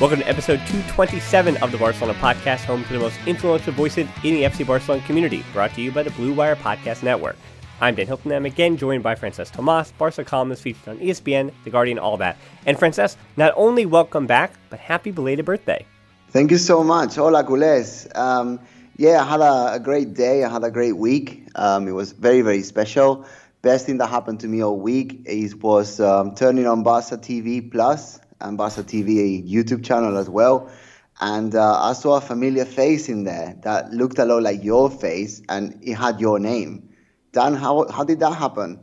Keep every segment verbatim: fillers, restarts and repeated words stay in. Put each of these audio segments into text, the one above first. Welcome to episode two twenty-seven of the Barcelona Podcast, home to the most influential voices in the F C Barcelona community, brought to you by the Blue Wire Podcast Network. I'm Dan Hilton, and I'm again joined by Francesc Tomas, Barcelona columnist featured on E S P N, The Guardian, all that. And Francesc, not only welcome back, but happy belated birthday. Thank you so much. Hola, culés. Um, yeah, I had a, a great day. I had a great week. Um, it was very, very special. Best thing that happened to me all week is was um, turning on Barca T V Plus. And Barca T V, a YouTube channel as well. And uh, I saw a familiar face in there that looked a lot like your face, and it had your name. Dan, how how did that happen?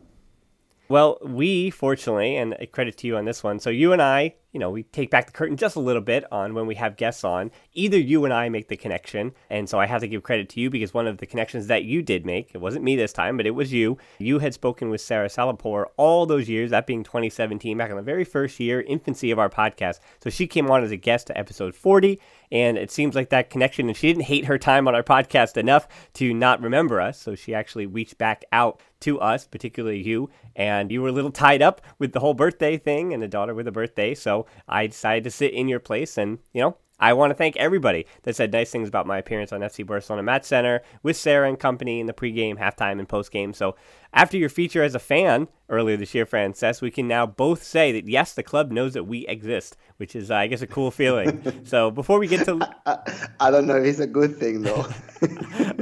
Well, we, fortunately, and a credit to you on this one, so you and I, you know, we take back the curtain just a little bit on when we have guests on. Either you and I make the connection, and so I have to give credit to you because one of the connections that you did make, it wasn't me this time, but it was you. You had spoken with Sarah Salapor all those years, that being twenty seventeen, back in the very first year, infancy of our podcast. So she came on as a guest to episode forty, and it seems like that connection, and she didn't hate her time on our podcast enough to not remember us, so she actually reached back out to us, particularly you, and you were a little tied up with the whole birthday thing and the daughter with a birthday, so I decided to sit in your place, and, you know, I want to thank everybody that said nice things about my appearance on F C Barcelona Match Center with Sarah and company in the pregame, halftime, and postgame. So after your feature as a fan earlier this year, Francesc, we can now both say that, yes, the club knows that we exist, which is, uh, I guess, a cool feeling. So before we get to... I, I don't know if it's a good thing, though.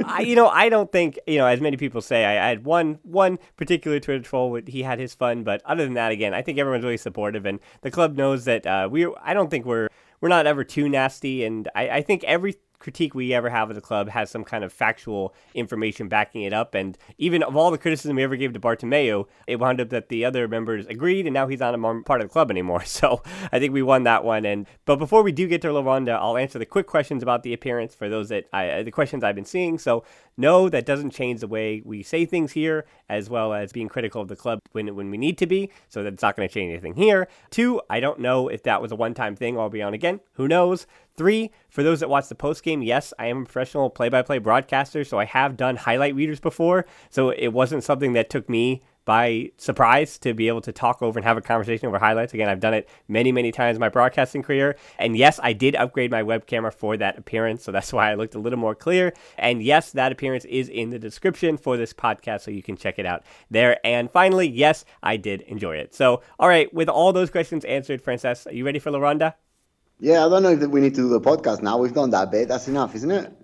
I, you know, I don't think, you know, as many people say, I, I had one one particular Twitter troll, where he had his fun, but other than that, again, I think everyone's really supportive, and the club knows that uh, we. I don't think we're... We're not ever too nasty, and I, I think every critique we ever have of the club has some kind of factual information backing it up. And even of all the criticism we ever gave to Bartomeu, it wound up that the other members agreed, and now he's not a part of the club anymore. So I think we won that one. And but before we do get to La Ronda, I'll answer the quick questions about the appearance for those that I, the questions I've been seeing. So no, that doesn't change the way we say things here, as well as being critical of the club when when we need to be. So that's not going to change anything here. Two, I don't know if that was a one-time thing. I'll be on again. Who knows? Three, for those that watch the post-game, yes, I am a professional play-by-play broadcaster, so I have done highlight readers before, so it wasn't something that took me by surprise to be able to talk over and have a conversation over highlights. Again, I've done it many, many times in my broadcasting career. And yes, I did upgrade my web camera for that appearance, so that's why I looked a little more clear. And yes, that appearance is in the description for this podcast, so you can check it out there. And finally, yes, I did enjoy it. So, all right, with all those questions answered, Francesc, are you ready for La Ronda? Yeah, I don't know if we need to do the podcast now. We've done that bit. That's enough, isn't it?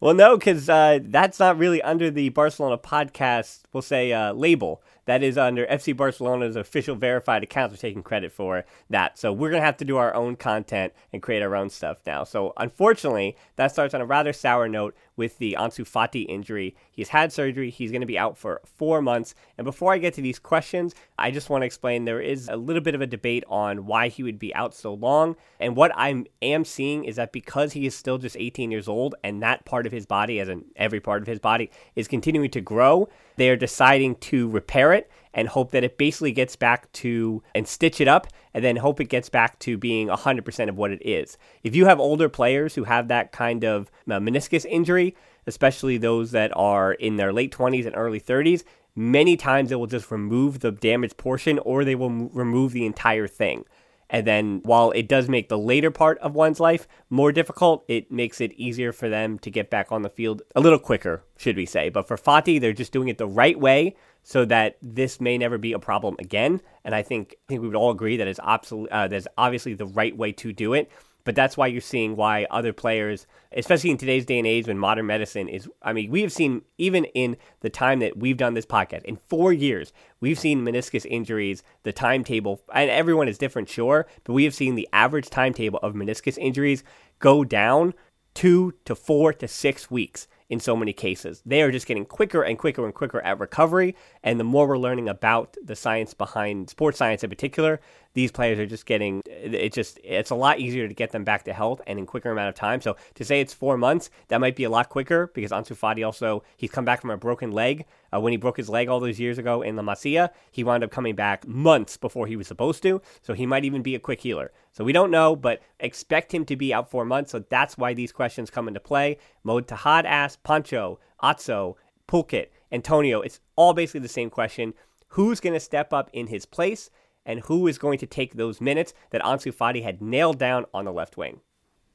Well, no, because uh, that's not really under the Barcelona podcast, we'll say, uh, label. That is under F C Barcelona's official verified accounts are taking credit for that. So we're going to have to do our own content and create our own stuff now. So unfortunately, that starts on a rather sour note with the Ansu Fati injury. He's had surgery. He's going to be out for four months. And before I get to these questions, I just want to explain there is a little bit of a debate on why he would be out so long. And what I am seeing is that because he is still just eighteen years old and that part of his body, as in every part of his body, is continuing to grow, they are deciding to repair it and hope that it basically gets back to and stitch it up and then hope it gets back to being one hundred percent of what it is. If you have older players who have that kind of meniscus injury, especially those that are in their late twenties and early thirties, many times they will just remove the damaged portion or they will m- remove the entire thing. And then while it does make the later part of one's life more difficult, it makes it easier for them to get back on the field a little quicker, should we say. But for Fati, they're just doing it the right way so that this may never be a problem again. And I think I think we would all agree that it's obsol- uh, that's obviously the right way to do it. But that's why you're seeing why other players, especially in today's day and age when modern medicine is, I mean, we have seen even in the time that we've done this podcast, in four years, we've seen meniscus injuries, the timetable, and everyone is different, sure, but we have seen the average timetable of meniscus injuries go down two to four to six weeks in so many cases. They are just getting quicker and quicker and quicker at recovery, and the more we're learning about the science behind sports science in particular, these players are just getting, it just, it's a lot easier to get them back to health and in quicker amount of time. So to say it's four months, that might be a lot quicker because Ansu Fati also, he's come back from a broken leg. Uh, when he broke his leg all those years ago in La Masia, he wound up coming back months before he was supposed to. So he might even be a quick healer. So we don't know, but expect him to be out four months. So that's why these questions come into play. Mo Tahad asked, Pancho, Atso, Pulkit, Antonio, it's all basically the same question. Who's going to step up in his place? And who is going to take those minutes that Ansu Fati had nailed down on the left wing?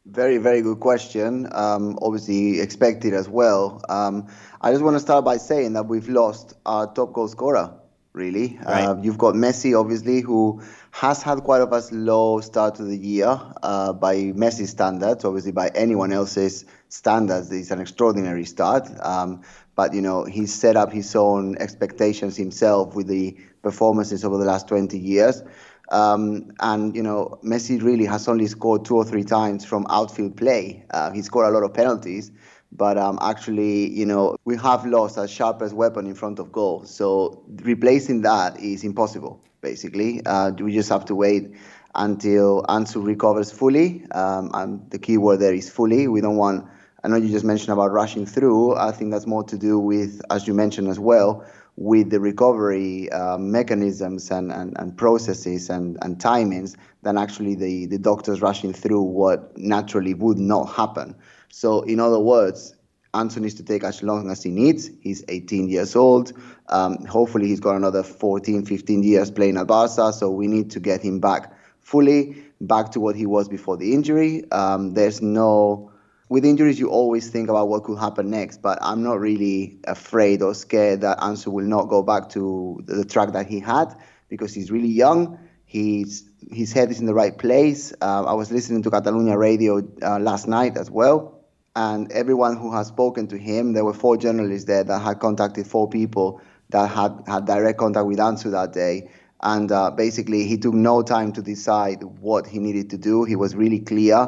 Very, very good question. Um, obviously expected as well. Um, I just want to start by saying that we've lost our top goal scorer, really. Right. Uh, you've got Messi, obviously, who has had quite a slow start to the year uh, by Messi's standards. Obviously, by anyone else's standards, it's an extraordinary start. Um, but, you know, he's set up his own expectations himself with the performances over the last twenty years. Um, and, you know, Messi really has only scored two or three times from outfield play. Uh, he scored a lot of penalties, but um, actually, you know, we have lost our sharpest weapon in front of goal. So replacing that is impossible, basically. Uh, we just have to wait until Ansu recovers fully. Um, and the key word there is fully. We don't want, I know you just mentioned about rushing through. I think that's more to do with, as you mentioned as well, with the recovery uh, mechanisms and, and, and processes and, and timings than actually the, the doctors rushing through what naturally would not happen. So in other words, Ansu needs to take as long as he needs. He's eighteen years old. Um, hopefully he's got another fourteen, fifteen years playing at Barca, so we need to get him back fully, back to what he was before the injury. Um, there's no... With injuries, you always think about what could happen next, but I'm not really afraid or scared that Ansu will not go back to the track that he had because he's really young. He's, his head is in the right place. Uh, I was listening to Catalunya radio uh, last night as well, and everyone who has spoken to him, there were four journalists there that had contacted four people that had, had direct contact with Ansu that day. And uh, basically, he took no time to decide what he needed to do. He was really clear.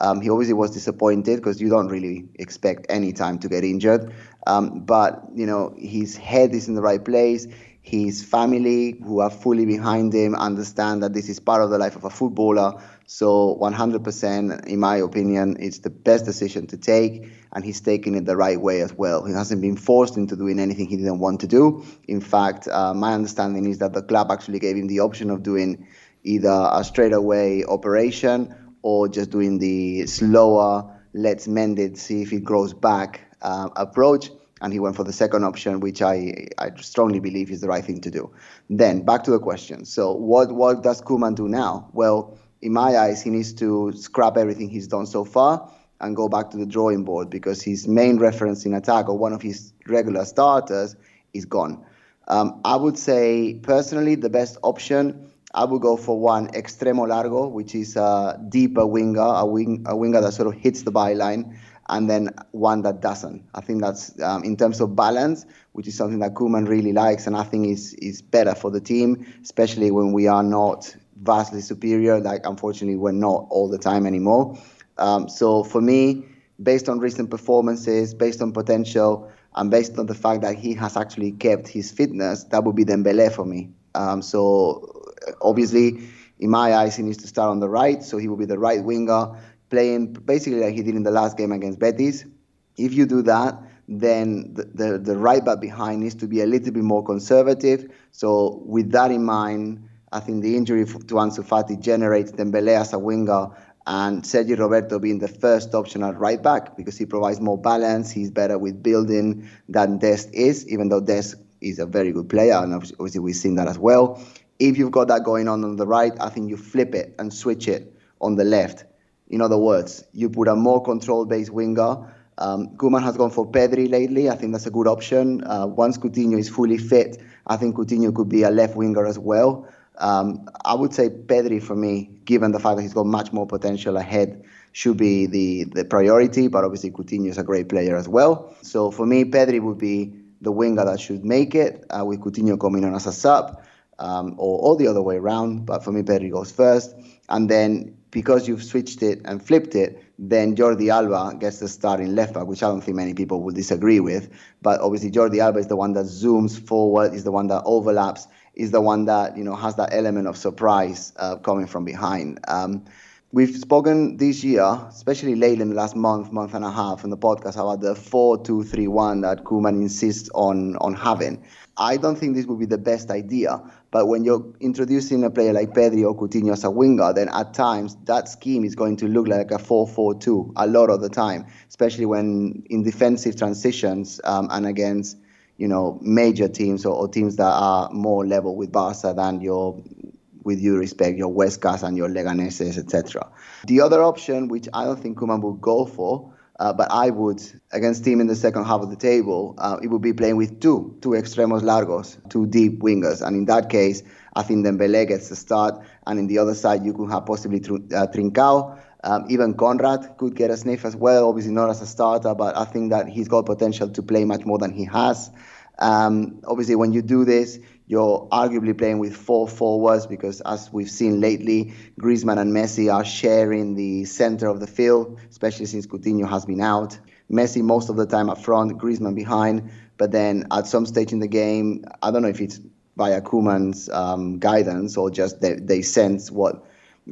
Um, he obviously was disappointed because you don't really expect any time to get injured. Um, but, you know, his head is in the right place. His family, who are fully behind him, understand that this is part of the life of a footballer. So one hundred percent, in my opinion, it's the best decision to take. And he's taking it the right way as well. He hasn't been forced into doing anything he didn't want to do. In fact, uh, my understanding is that the club actually gave him the option of doing either a straightaway operation or just doing the slower, let's mend it, see if it grows back uh, approach. And he went for the second option, which I, I strongly believe is the right thing to do. Then back to the question. So what, what does Koeman do now? Well, in my eyes, he needs to scrap everything he's done so far and go back to the drawing board, because his main reference in attack, or one of his regular starters, is gone. Um, I would say, personally, the best option, I would go for one extremo largo, which is a deeper winger, a, wing, a winger that sort of hits the byline, and then one that doesn't. I think that's, um, in terms of balance, which is something that Koeman really likes, and I think is is better for the team, especially when we are not vastly superior, like unfortunately we're not all the time anymore. Um, so for me, based on recent performances, based on potential, and based on the fact that he has actually kept his fitness, that would be Dembélé for me. Um, so obviously, in my eyes, he needs to start on the right, so he will be the right winger, playing basically like he did in the last game against Betis. If you do that, then the, the, the right back behind needs to be a little bit more conservative. So with that in mind, I think the injury to Ansu Fati generates Dembélé as a winger and Sergio Roberto being the first option at right back, because he provides more balance, he's better with building than Dest is, even though Dest is a very good player, and obviously we've seen that as well. If you've got that going on on the right, I think you flip it and switch it on the left. In other words, you put a more control-based winger. Um, Koeman has gone for Pedri lately. I think that's a good option. Uh, once Coutinho is fully fit, I think Coutinho could be a left winger as well. Um, I would say Pedri, for me, given the fact that he's got much more potential ahead, should be the, the priority. But obviously, Coutinho is a great player as well. So for me, Pedri would be the winger that should make it, uh, with Coutinho coming on as a sub, um, or, or the other way around. But for me, Pedri goes first. And then, because you've switched it and flipped it, then Jordi Alba gets the start in left back, which I don't think many people will disagree with. But obviously, Jordi Alba is the one that zooms forward, is the one that overlaps, is the one that, you know, has that element of surprise uh, coming from behind. Um, we've spoken this year, especially late in the last month, month and a half, in the podcast about the four two three one that Koeman insists on on having. I don't think this would be the best idea. But when you're introducing a player like Pedri or Coutinho as a winger, then at times that scheme is going to look like a four four two a lot of the time, especially when in defensive transitions um, and against, you know, major teams or, or teams that are more level with Barca than your, with due respect, your Huescas and your Leganeses, et cetera. The other option, which I don't think Koeman would go for, Uh, but I would, against team in the second half of the table, uh, it would be playing with two, two extremos largos, two deep wingers. And in that case, I think Dembélé gets the start. And in the other side, you could have possibly tr- uh, Trincao. Um, even Conrad could get a sniff as well, obviously not as a starter, but I think that he's got potential to play much more than he has. Um, obviously, when you do this, you're arguably playing with four forwards because, as we've seen lately, Griezmann and Messi are sharing the center of the field, especially since Coutinho has been out. Messi most of the time up front, Griezmann behind. But then at some stage in the game, I don't know if it's via Koeman's um, guidance or just they, they sense what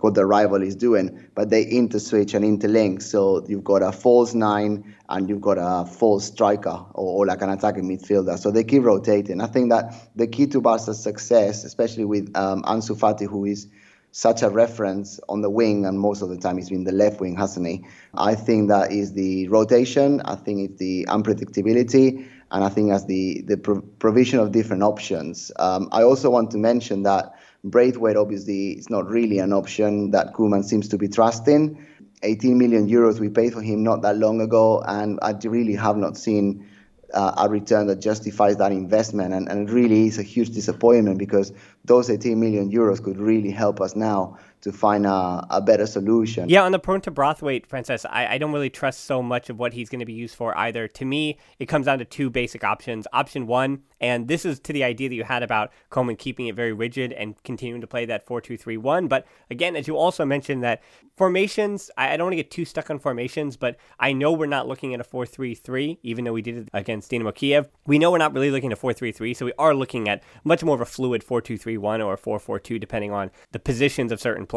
what the rival is doing, but they interswitch and interlink. So you've got a false nine and you've got a false striker or, or like an attacking midfielder. So they keep rotating. I think that the key to Barca's success, especially with um, Ansu Fati, who is such a reference on the wing, and most of the time he's been the left wing, hasn't he? I think that is the rotation. I think it's the unpredictability. And I think that's the, the pro- provision of different options. Um, I also want to mention that Braithwaite, obviously, is not really an option that Koeman seems to be trusting. eighteen million euros we paid for him not that long ago, and I really have not seen uh, a return that justifies that investment. And, and it really is a huge disappointment, because those eighteen million euros could really help us now to find a, a better solution. Yeah, on the point to Braithwaite, Francesc, I, I don't really trust so much of what he's going to be used for either. To me, it comes down to two basic options. Option one, and this is to the idea that you had about Koeman keeping it very rigid and continuing to play that four two three one. But again, as you also mentioned, that formations, I, I don't want to get too stuck on formations, but I know we're not looking at a four three three, even though we did it against Dynamo Kiev. We know we're not really looking at four three three, so we are looking at much more of a fluid four two three one or four four two, depending on the positions of certain players. players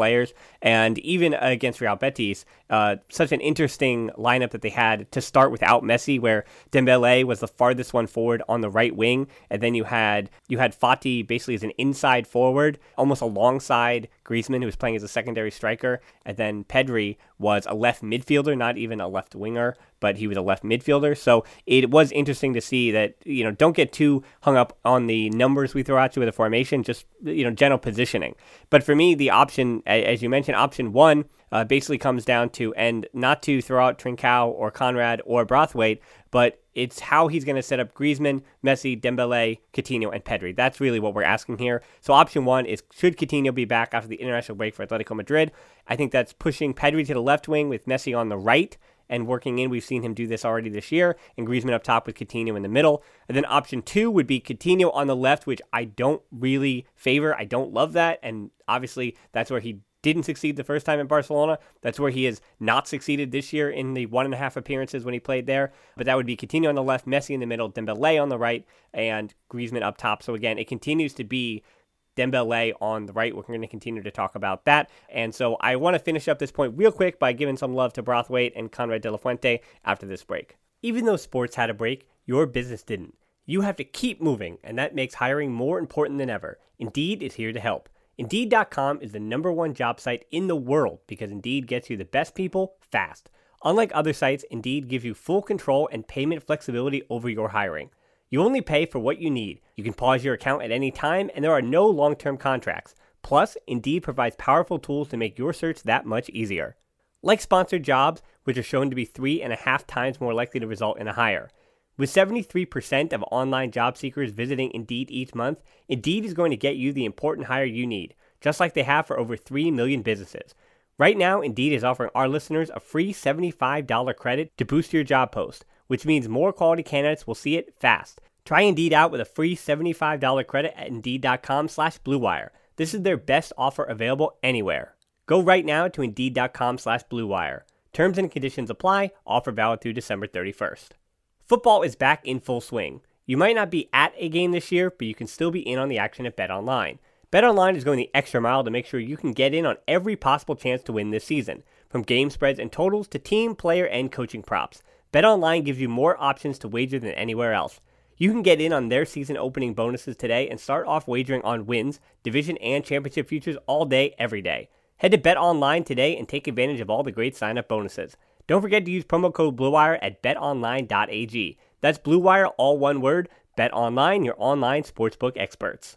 and even against Real Betis, uh, such an interesting lineup that they had to start without Messi, where Dembélé was the farthest one forward on the right wing, and then you had you had Fati basically as an inside forward, almost alongside Griezmann, who was playing as a secondary striker, and then Pedri was a left midfielder, not even a left winger, but he was a left midfielder. So it was interesting to see that, you know, don't get too hung up on the numbers we throw at you with a formation, just, you know, general positioning. But for me, the option, as you mentioned, option one, uh, basically comes down to, and not to throw out Trincao or Conrad or Braithwaite, but it's how he's going to set up Griezmann, Messi, Dembélé, Coutinho, and Pedri. That's really what we're asking here. So option one is, should Coutinho be back after the international break for Atletico Madrid? I think that's pushing Pedri to the left wing with Messi on the right and working in. We've seen him do this already this year, and Griezmann up top with Coutinho in the middle. And then option two would be Coutinho on the left, which I don't really favor. I don't love that, and obviously that's where he didn't succeed the first time in Barcelona. That's where he has not succeeded this year in the one and a half appearances when he played there. But that would be Coutinho on the left, Messi in the middle, Dembélé on the right, and Griezmann up top. So again, it continues to be Dembélé on the right. We're going to continue to talk about that. And so I want to finish up this point real quick by giving some love to Braithwaite and Conrad De La Fuente after this break. Even though sports had a break, your business didn't. You have to keep moving, and that makes hiring more important than ever. Indeed is here to help. Indeed dot com is the number one job site in the world because Indeed gets you the best people fast. Unlike other sites, Indeed gives you full control and payment flexibility over your hiring. You only pay for what you need. You can pause your account at any time, and there are no long-term contracts. Plus, Indeed provides powerful tools to make your search that much easier. Like sponsored jobs, which are shown to be three and a half times more likely to result in a hire. With seventy-three percent of online job seekers visiting Indeed each month, Indeed is going to get you the important hire you need, just like they have for over three million businesses. Right now, Indeed is offering our listeners a free seventy-five dollars credit to boost your job post, which means more quality candidates will see it fast. Try Indeed out with a free seventy-five dollars credit at Indeed.com slash BlueWire. This is their best offer available anywhere. Go right now to Indeed.com slash BlueWire. Terms and conditions apply. Offer valid through December thirty-first. Football is back in full swing. You might not be at a game this year, but you can still be in on the action at BetOnline. BetOnline is going the extra mile to make sure you can get in on every possible chance to win this season, from game spreads and totals to team, player, and coaching props. BetOnline gives you more options to wager than anywhere else. You can get in on their season opening bonuses today and start off wagering on wins, division, and championship futures all day, every day. Head to BetOnline today and take advantage of all the great sign-up bonuses. Don't forget to use promo code BlueWire at bet online dot a g. That's BlueWire, all one word. BetOnline, your online sportsbook experts.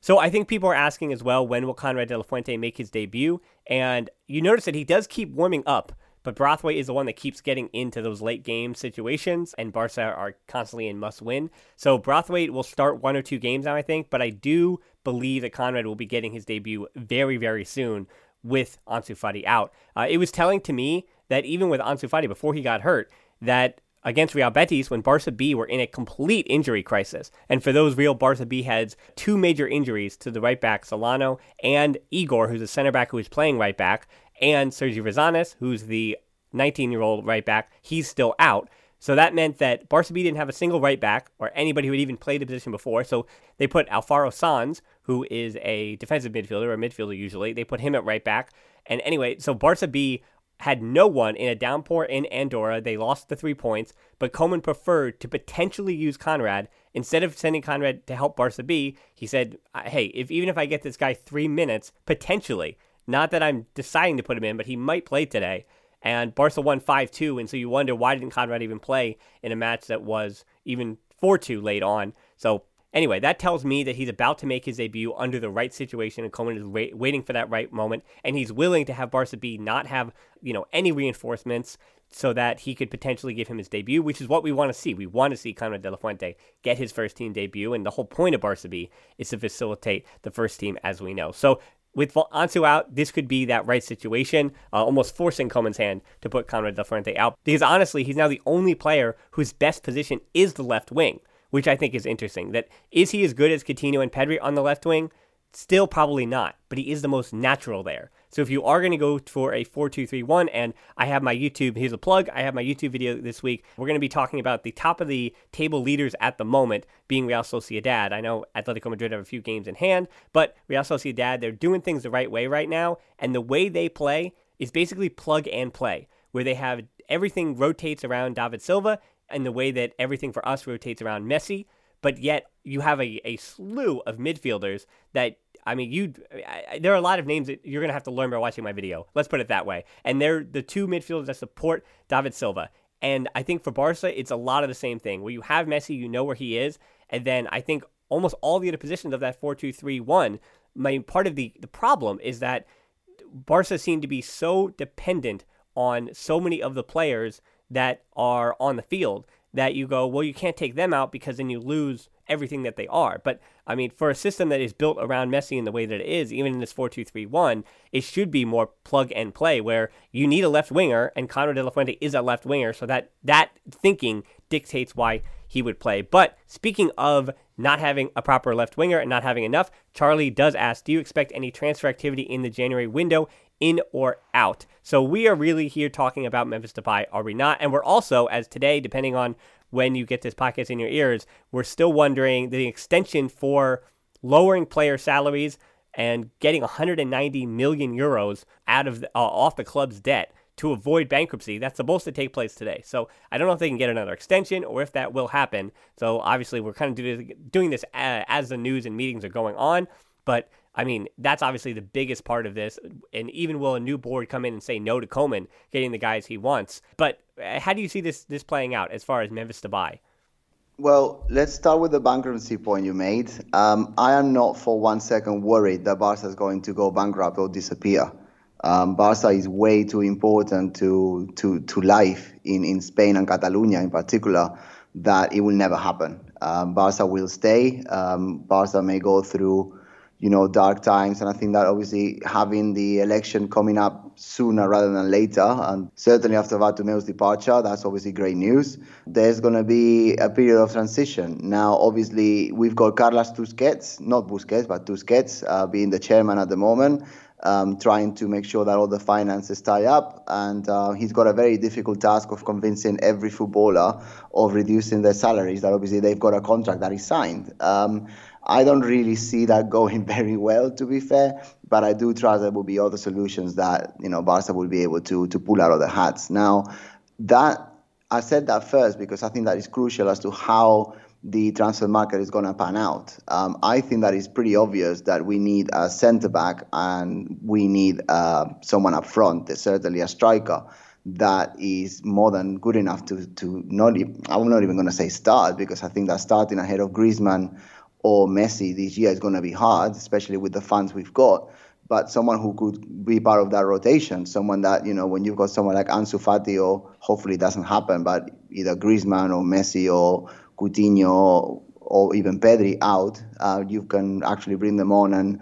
So I think people are asking as well, when will Conrad De La Fuente make his debut? And you notice that he does keep warming up, but Braithwaite is the one that keeps getting into those late game situations, and Barca are constantly in must win. So Braithwaite will start one or two games now, I think, but I do believe that Conrad will be getting his debut very, very soon, with Ansu Fati out. Uh, it was telling to me that even with Ansu Fati, before he got hurt, that against Real Betis, when Barca B were in a complete injury crisis, and for those real Barca B heads, two major injuries to the right back, Solano, and Igor, who's a center back who is playing right back, and Sergi Rosanes, who's the nineteen-year-old right back, he's still out. So that meant that Barca B didn't have a single right back or anybody who had even played the position before. So they put Alvaro Sanz, who is a defensive midfielder or midfielder usually, they put him at right back. And anyway, so Barca B had no one in a downpour in Andorra. They lost the three points, but Koeman preferred to potentially use Conrad. Instead of sending Conrad to help Barca B, he said, hey, if even if I get this guy three minutes, potentially, not that I'm deciding to put him in, but he might play today. And Barca won five two, and so you wonder, why didn't Conrad even play in a match that was even four two late on? So anyway, that tells me that he's about to make his debut under the right situation, and Koeman is ra- waiting for that right moment, and he's willing to have Barca B not have, you know, any reinforcements, so that he could potentially give him his debut, which is what we want to see. We want to see Conrad De La Fuente get his first team debut, and the whole point of Barca B is to facilitate the first team, as we know. So with Ansu out, this could be that right situation, uh, almost forcing Koeman's hand to put Conrad De La Fuente out, because honestly, he's now the only player whose best position is the left wing, which I think is interesting. That is he as good as Coutinho and Pedri on the left wing? Still probably not, but he is the most natural there. So if you are going to go for a four two three one, and I have my YouTube, here's a plug, I have my YouTube video this week. We're going to be talking about the top of the table leaders at the moment being Real Sociedad. I know Atletico Madrid have a few games in hand, but Real Sociedad, they're doing things the right way right now. And the way they play is basically plug and play, where they have everything rotates around David Silva and the way that everything for us rotates around Messi. But yet you have a, a slew of midfielders that, I mean, you. I, there are a lot of names that you're going to have to learn by watching my video. Let's put it that way. And they're the two midfielders that support David Silva. And I think for Barca, it's a lot of the same thing. Where you have Messi, you know where he is. And then I think almost all the other positions of that four two three one, my, part of the, the problem is that Barca seem to be so dependent on so many of the players that are on the field that you go, well, you can't take them out because then you lose everything that they are. But I mean, for a system that is built around Messi in the way that it is, even in this four two three one, it should be more plug and play, where you need a left winger, and Conrad De La Fuente is a left winger, so that that thinking dictates why he would play. But speaking of not having a proper left winger and not having enough, Charlie does ask, do you expect any transfer activity in the January window, in or out? So we are really here talking about Memphis Depay, are we not? And we're also, as today, depending on when you get this podcast in your ears, we're still wondering the extension for lowering player salaries and getting one hundred ninety million euros out of the, uh, off the club's debt to avoid bankruptcy. That's supposed to take place today. So I don't know if they can get another extension or if that will happen. So obviously we're kind of do, doing this as, as the news and meetings are going on. But I mean, that's obviously the biggest part of this. And even will a new board come in and say no to Koeman getting the guys he wants? But how do you see this this playing out as far as Memphis Depay? Well, let's start with the bankruptcy point you made. Um, I am not for one second worried that Barca is going to go bankrupt or disappear. Um, Barca is way too important to to to life in, in Spain and Catalonia in particular that it will never happen. Um, Barca will stay. Um, Barca may go through, you know, dark times. And I think that obviously having the election coming up sooner rather than later, and certainly after Bartomeu's departure, that's obviously great news. There's going to be a period of transition. Now, obviously, we've got Carles Tusquets, not Busquets, but Tusquets, uh, being the chairman at the moment, um, trying to make sure that all the finances tie up. And uh, he's got a very difficult task of convincing every footballer of reducing their salaries, that obviously they've got a contract that is signed. Um, I don't really see that going very well, to be fair, but I do trust there will be other solutions that, you know, Barca will be able to to pull out of the hats. Now, that I said that first because I think that is crucial as to how the transfer market is going to pan out. Um, I think that it's pretty obvious that we need a centre-back and we need uh, someone up front, certainly a striker, that is more than good enough to, to not, I'm not even going to say start, because I think that starting ahead of Griezmann or Messi this year is going to be hard, especially with the funds we've got. But someone who could be part of that rotation, someone that, you know, when you've got someone like Ansu Fati, or hopefully it doesn't happen, but either Griezmann or Messi or Coutinho or, or even Pedri out, uh, you can actually bring them on and,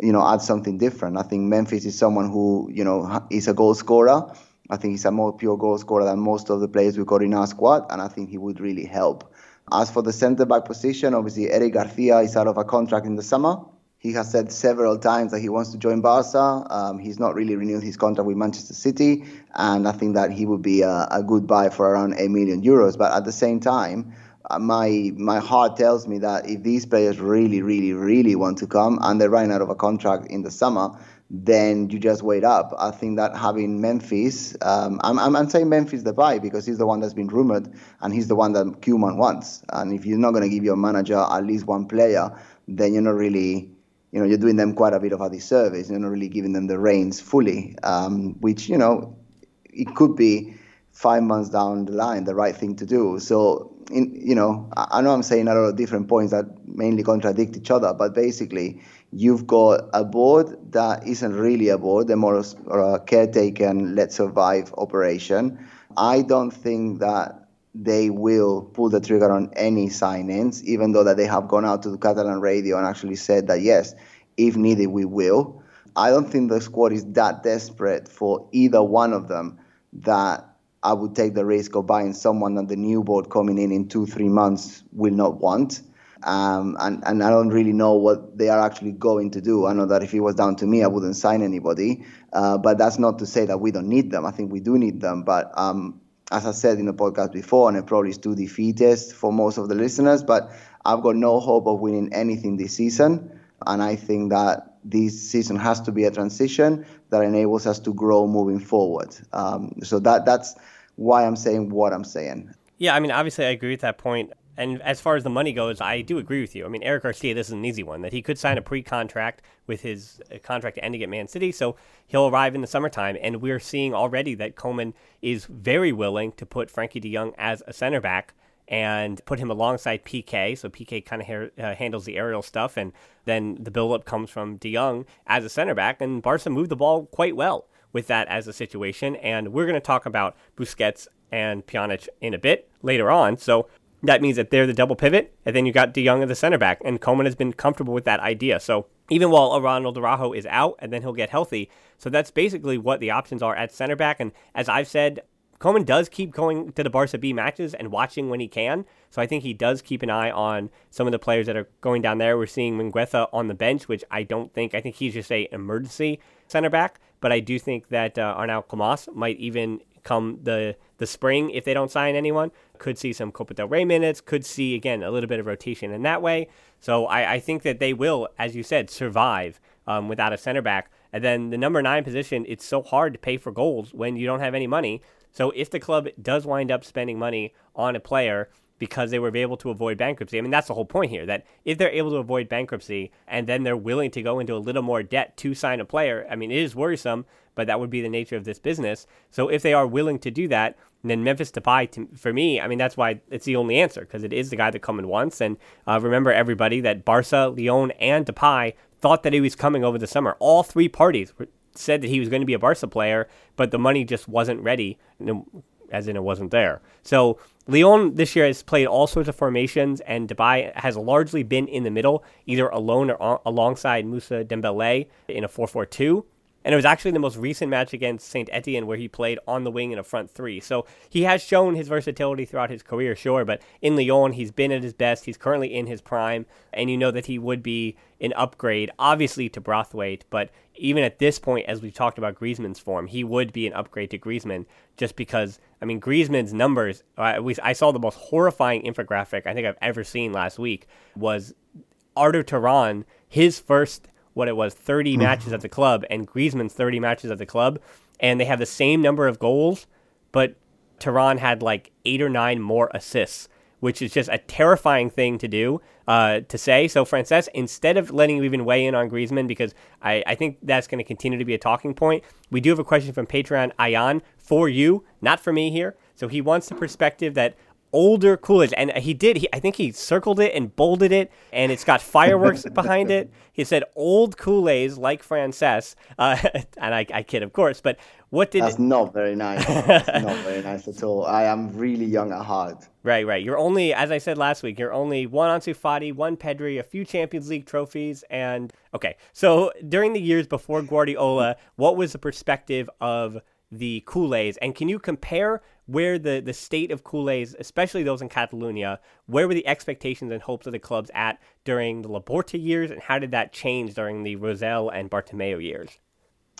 you know, add something different. I think Memphis is someone who, you know, is a goal scorer. I think he's a more pure goal scorer than most of the players we've got in our squad, and I think he would really help. As for the centre-back position, obviously Eric Garcia is out of a contract in the summer. He has said several times that he wants to join Barca. Um, he's not really renewed his contract with Manchester City, and I think that he would be a, a good buy for around eight million euros. But at the same time, uh, my my heart tells me that if these players really, really, really want to come and they run out of a contract in the summer, then you just wait up. I think that having Memphis, um, I'm, I'm I'm saying Memphis Depay because he's the one that's been rumored and he's the one that Koeman wants. And if you're not going to give your manager at least one player, then you're not really, you know, you're doing them quite a bit of a disservice. You're not really giving them the reins fully, um, which, you know, it could be five months down the line, the right thing to do. So, in, you know, I know I'm saying a lot of different points that mainly contradict each other, but basically you've got a board that isn't really a board, they're more a caretaker and let's survive operation. I don't think that they will pull the trigger on any sign-ins, even though that they have gone out to the Catalan radio and actually said that, yes, if needed, we will. I don't think the squad is that desperate for either one of them that I would take the risk of buying someone that the new board coming in in two, three months will not want. Um, and, and I don't really know what they are actually going to do. I know that if it was down to me, I wouldn't sign anybody. Uh, but that's not to say that we don't need them. I think we do need them. But um, as I said in the podcast before, and it probably is too defeatist for most of the listeners, but I've got no hope of winning anything this season. And I think that this season has to be a transition that enables us to grow moving forward. Um, so that that's why I'm saying what I'm saying. Yeah, I mean, obviously I agree with that point. And as far as the money goes, I do agree with you. I mean, Eric Garcia, this is an easy one, that he could sign a pre-contract with his contract ending at Man City, so he'll arrive in the summertime. And we're seeing already that Koeman is very willing to put Frankie De Jong as a center back and put him alongside P K. So P K kind of ha- uh, handles the aerial stuff, and then the build-up comes from De Jong as a center back. And Barca moved the ball quite well with that as a situation. And we're going to talk about Busquets and Pjanic in a bit later on. So that means that they're the double pivot, and then you got De Jong at the center back, and Koeman has been comfortable with that idea. So even while Ronald Araujo is out, and then he'll get healthy. So that's basically what the options are at center back. And as I've said, Koeman does keep going to the Barca B matches and watching when he can. So I think he does keep an eye on some of the players that are going down there. We're seeing Mingueza on the bench, which I don't think, I think he's just a emergency center back. But I do think that uh, Arnau Comas might even come the the spring if they don't sign anyone. Could see some Copa del Rey minutes, could see, again, a little bit of rotation in that way. So I, I think that they will, as you said, survive um, without a center back. And then the number nine position, it's so hard to pay for goals when you don't have any money. So if the club does wind up spending money on a player because they were able to avoid bankruptcy, I mean, that's the whole point here, that if they're able to avoid bankruptcy and then they're willing to go into a little more debt to sign a player, I mean, it is worrisome, but that would be the nature of this business. So if they are willing to do that, then Memphis Depay, to, for me, I mean, that's why it's the only answer, because it is the guy that Koeman wants. And uh, remember, everybody, that Barca, Lyon, and Depay thought that he was coming over the summer. All three parties were said that he was going to be a Barca player, but the money just wasn't ready, as in it wasn't there. So Lyon this year has played all sorts of formations, and Depay has largely been in the middle, either alone or alongside Moussa Dembélé in a four four two. And it was actually the most recent match against Saint-Etienne where he played on the wing in a front three. So he has shown his versatility throughout his career, sure, but in Lyon, he's been at his best. He's currently in his prime, and you know that he would be an upgrade, obviously, to Braithwaite. But even at this point, as we've talked about Griezmann's form, he would be an upgrade to Griezmann just because, I mean, Griezmann's numbers, uh, we, I saw the most horrifying infographic I think I've ever seen last week was Artur Turan, his first what it was, thirty matches at the club, and Griezmann's thirty matches at the club, and they have the same number of goals, but Turan had like eight or nine more assists, which is just a terrifying thing to do, uh, to say. So, Francesc, instead of letting you even weigh in on Griezmann, because I, I think that's going to continue to be a talking point, we do have a question from Patreon Ayan for you, not for me here. So he wants the perspective that older Coolidge, and he did, he, I think he circled it and bolded it, and it's got fireworks behind it. He said, old Kool-Aids like Francesc, uh, and I, I kid, of course, but what did... That's it... not very nice. That's not very nice at all. I am really young at heart. Right, right. You're only, as I said last week, you're only one Ansu Fati, one Pedri, a few Champions League trophies, and... Okay, so during the years before Guardiola, what was the perspective of the Kool-Aids, and can you compare where the, the state of Kool-Aids, especially those in Catalonia, where were the expectations and hopes of the clubs at during the Laporta years, and how did that change during the Rosell and Bartomeu years?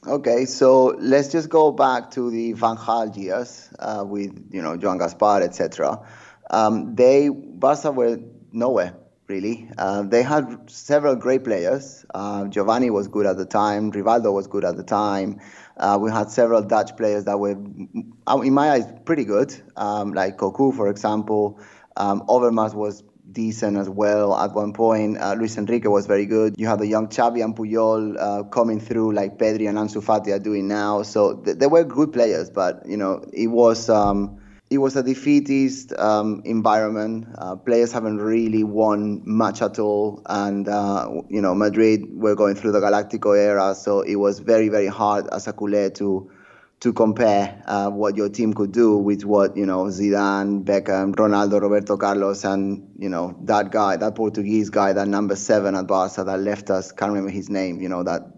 Okay, so let's just go back to the Van Gaal years uh, with, you know, Joan Gaspar, et cetera. Um, they, Barca were nowhere, really. Uh, they had several great players. Uh, Giovanni was good at the time. Rivaldo was good at the time. Uh, we had several Dutch players that were, in my eyes, pretty good, um, like Cocu, for example. Um, Overmars was decent as well at one point. Uh, Luis Enrique was very good. You had the young Xavi and Puyol uh, coming through like Pedri and Ansu Fati are doing now. So th- they were good players, but, you know, it was... Um, It was a defeatist um, environment. Uh, players haven't really won much at all. And, uh, you know, Madrid were going through the Galactico era. So it was very, very hard as a culé to to compare uh, what your team could do with what, you know, Zidane, Beckham, Ronaldo, Roberto Carlos, and, you know, that guy, that Portuguese guy, that number seven at Barca that left us, can't remember his name, you know, that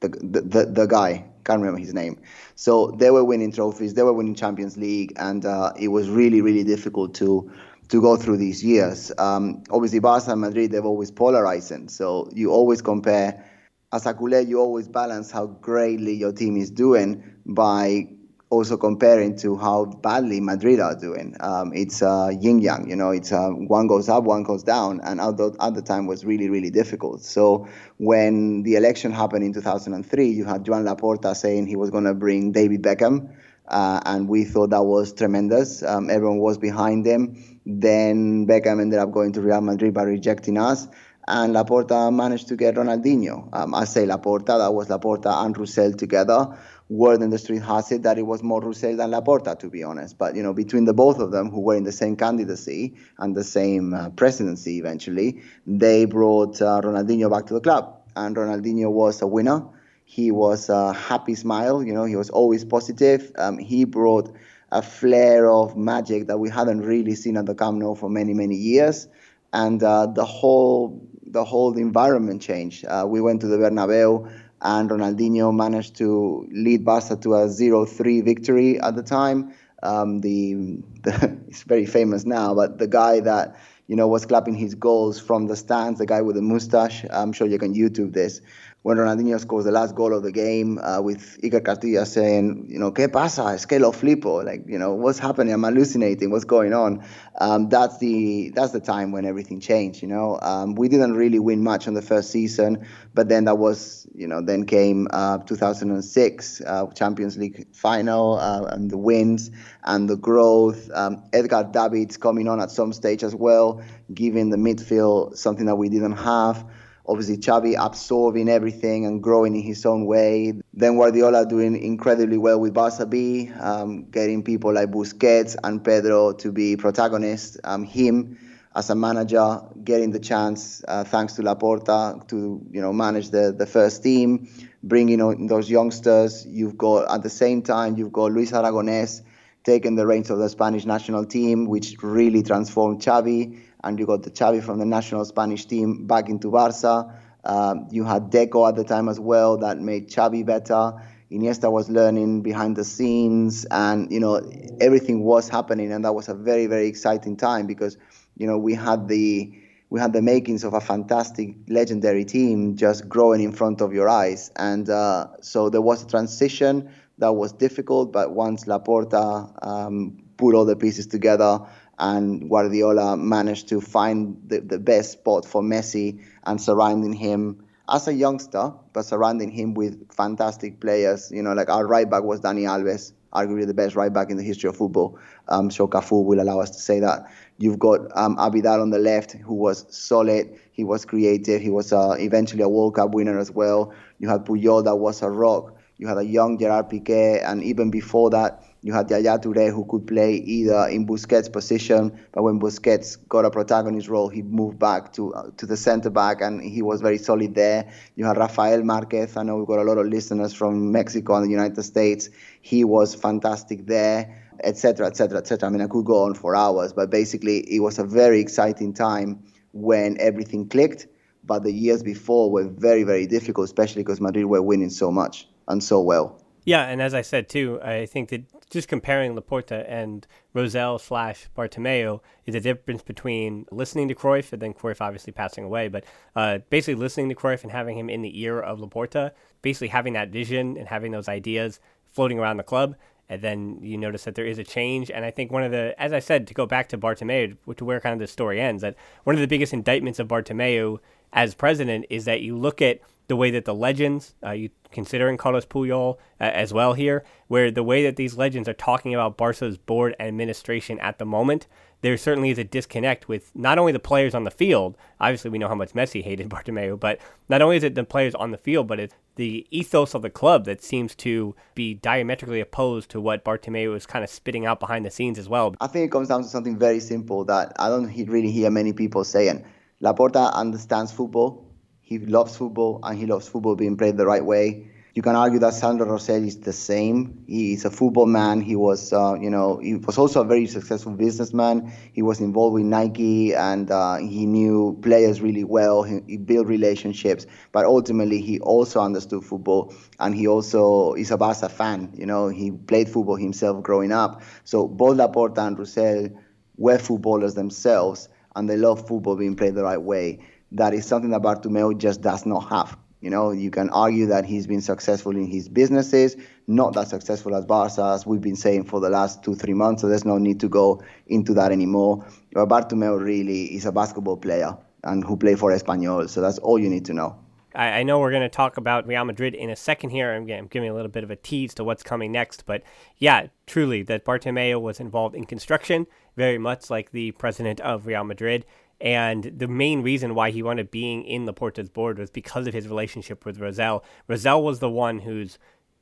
the the, the guy, can't remember his name. So they were winning trophies, they were winning Champions League, and uh, it was really, really difficult to to go through these years. Um, obviously, Barca and Madrid, they've always polarizing, so you always compare. As a culé, you always balance how greatly your team is doing by also comparing to how badly Madrid are doing. Um, it's uh, yin-yang, you know, it's uh, one goes up, one goes down, and at the, at the time was really, really difficult. So when the election happened in two thousand three, you had Joan Laporta saying he was going to bring David Beckham, uh, and we thought that was tremendous. Um, everyone was behind him. Then Beckham ended up going to Real Madrid by rejecting us. And Laporta managed to get Ronaldinho. Um, I say Laporta, that was Laporta and Rosell together. Word in the street has it that it was more Rosell than Laporta, to be honest. But, you know, between the both of them, who were in the same candidacy and the same uh, presidency eventually, they brought uh, Ronaldinho back to the club. And Ronaldinho was a winner. He was a happy smile. You know, he was always positive. Um, he brought a flare of magic that we hadn't really seen at the Camp Nou for many, many years. And uh, the whole... the whole environment changed. Uh, we went to the Bernabeu, and Ronaldinho managed to lead Barca to a zero three victory at the time. Um, the, the it's very famous now, but the guy that, you know, was clapping his goals from the stands, the guy with the mustache, I'm sure you can YouTube this, when Ronaldinho scores the last goal of the game uh, with Iker Casillas saying, you know, ¿qué pasa? Es que lo flipo. Like, you know, what's happening? I'm hallucinating. What's going on? Um, that's the that's the time when everything changed, you know. Um, we didn't really win much on the first season, but then that was, you know, then came uh, two thousand six, uh, Champions League final, uh, and the wins and the growth. Um, Edgar Davids coming on at some stage as well, giving the midfield something that we didn't have. Obviously, Xavi absorbing everything and growing in his own way. Then Guardiola doing incredibly well with Barca B, um, getting people like Busquets and Pedro to be protagonists. Um, him as a manager getting the chance, uh, thanks to Laporta, to, you know, manage the, the first team, bringing on those youngsters. You've got, at the same time, you've got Luis Aragonés taking the reins of the Spanish national team, which really transformed Xavi. And you got the Xavi from the national Spanish team back into Barca. Um, you had Deco at the time as well that made Xavi better. Iniesta was learning behind the scenes, and, you know, everything was happening, and that was a very, very exciting time because, you know, we had the we had the makings of a fantastic, legendary team just growing in front of your eyes. And uh, so there was a transition that was difficult, but once Laporta um, put all the pieces together, and Guardiola managed to find the, the best spot for Messi and surrounding him as a youngster, but surrounding him with fantastic players. You know, like our right back was Dani Alves, arguably the best right back in the history of football. Um, so Cafu will allow us to say that. You've got um, Abidal on the left, who was solid. He was creative. He was uh, eventually a World Cup winner as well. You had Puyol that was a rock. You had a young Gerard Piqué, and even before that, you had Yaya Touré, who could play either in Busquets' position, but when Busquets got a protagonist role, he moved back to uh, to the centre-back, and he was very solid there. You had Rafael Marquez. I know we've got a lot of listeners from Mexico and the United States. He was fantastic there, et cetera, et cetera, et cetera. I mean, I could go on for hours, but basically it was a very exciting time when everything clicked, but the years before were very, very difficult, especially because Madrid were winning so much and so well. Yeah, and as I said, too, I think that just comparing Laporta and Rosell slash Bartomeu is the difference between listening to Cruyff and then Cruyff obviously passing away, but uh, basically listening to Cruyff and having him in the ear of Laporta, basically having that vision and having those ideas floating around the club, and then you notice that there is a change. And I think one of the, as I said, to go back to Bartomeu, to where kind of the story ends, that one of the biggest indictments of Bartomeu as president is that you look at the way that the legends, uh, you considering Carlos Puyol uh, as well here, where the way that these legends are talking about Barca's board and administration at the moment, there certainly is a disconnect with not only the players on the field. Obviously, we know how much Messi hated Bartomeu, but not only is it the players on the field, but it's the ethos of the club that seems to be diametrically opposed to what Bartomeu is kind of spitting out behind the scenes as well. I think it comes down to something very simple that I don't really hear many people saying. Laporta understands football. He loves football, and he loves football being played the right way. You can argue that Sandro Rosell is the same. He is a football man. He was, uh, you know, he was also a very successful businessman. He was involved with Nike, and uh, he knew players really well. He, he built relationships, but ultimately he also understood football, and he also is a Barca fan. You know, he played football himself growing up. So both Laporta and Rosell were footballers themselves, and they love football being played the right way. That is something that Bartomeu just does not have. You know, you can argue that he's been successful in his businesses, not that successful as Barca, as we've been saying for the last two, three months, so there's no need to go into that anymore. But Bartomeu really is a basketball player and who played for Espanyol, so that's all you need to know. I, I know we're going to talk about Real Madrid in a second here. I'm, I'm giving a little bit of a tease to what's coming next, but yeah, truly, that Bartomeu was involved in construction, very much like the president of Real Madrid. And the main reason why he wanted being in Laporta's board was because of his relationship with Rosell. Rosell was the one whose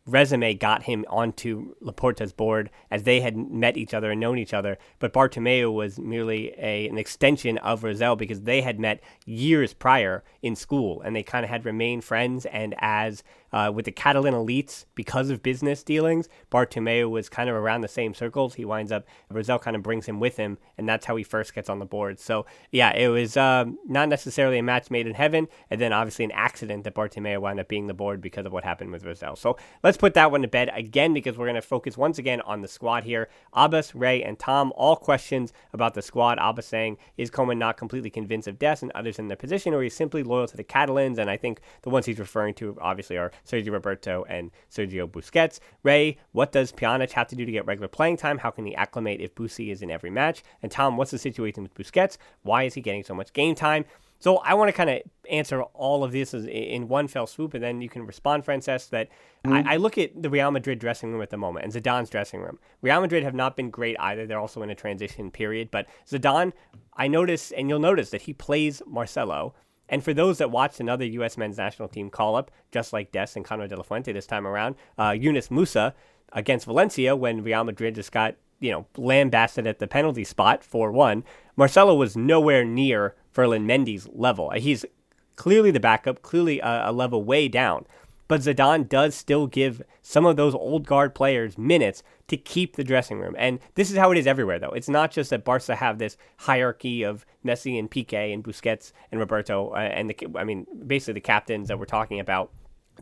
resume got him onto Laporta's board, as they had met each other and known each other. But Bartomeu was merely a, an extension of Rosell, because they had met years prior in school, and they kind of had remained friends. And as uh, with the Catalan elites, because of business dealings, Bartomeu was kind of around the same circles. He winds up, Rosell kind of brings him with him, and that's how he first gets on the board. So yeah, it was um, not necessarily a match made in heaven, and then obviously an accident that Bartomeu wound up being the board because of what happened with Rosell. So let's Let's put that one to bed again, because we're going to focus once again on the squad here. Abbas, Ray, and Tom, all questions about the squad. Abbas saying, is Koeman not completely convinced of Dest and others in their position, or he's simply loyal to the Catalans? And I think the ones he's referring to, obviously, are Sergio Roberto and Sergio Busquets. Ray, what does Pjanic have to do to get regular playing time? How can he acclimate if Busi is in every match? And Tom, what's the situation with Busquets? Why is he getting so much game time? So I want to kind of answer all of this in one fell swoop, and then you can respond, Francesc, that mm-hmm. I, I look at the Real Madrid dressing room at the moment, and Zidane's dressing room. Real Madrid have not been great either. They're also in a transition period. But Zidane, I notice, and you'll notice that he plays Marcelo. And for those that watched another U S men's national team call-up, just like Dest and Conrad De La Fuente this time around, uh, Yunus Musa against Valencia, when Real Madrid just got, you know, lambasted at the penalty spot four one, Marcelo was nowhere near Ferland Mendy's level. He's clearly the backup, clearly a, a level way down. But Zidane does still give some of those old guard players minutes to keep the dressing room. And this is how it is everywhere, though. It's not just that Barca have this hierarchy of Messi and Piqué and Busquets and Roberto uh, and, the I mean, basically the captains that we're talking about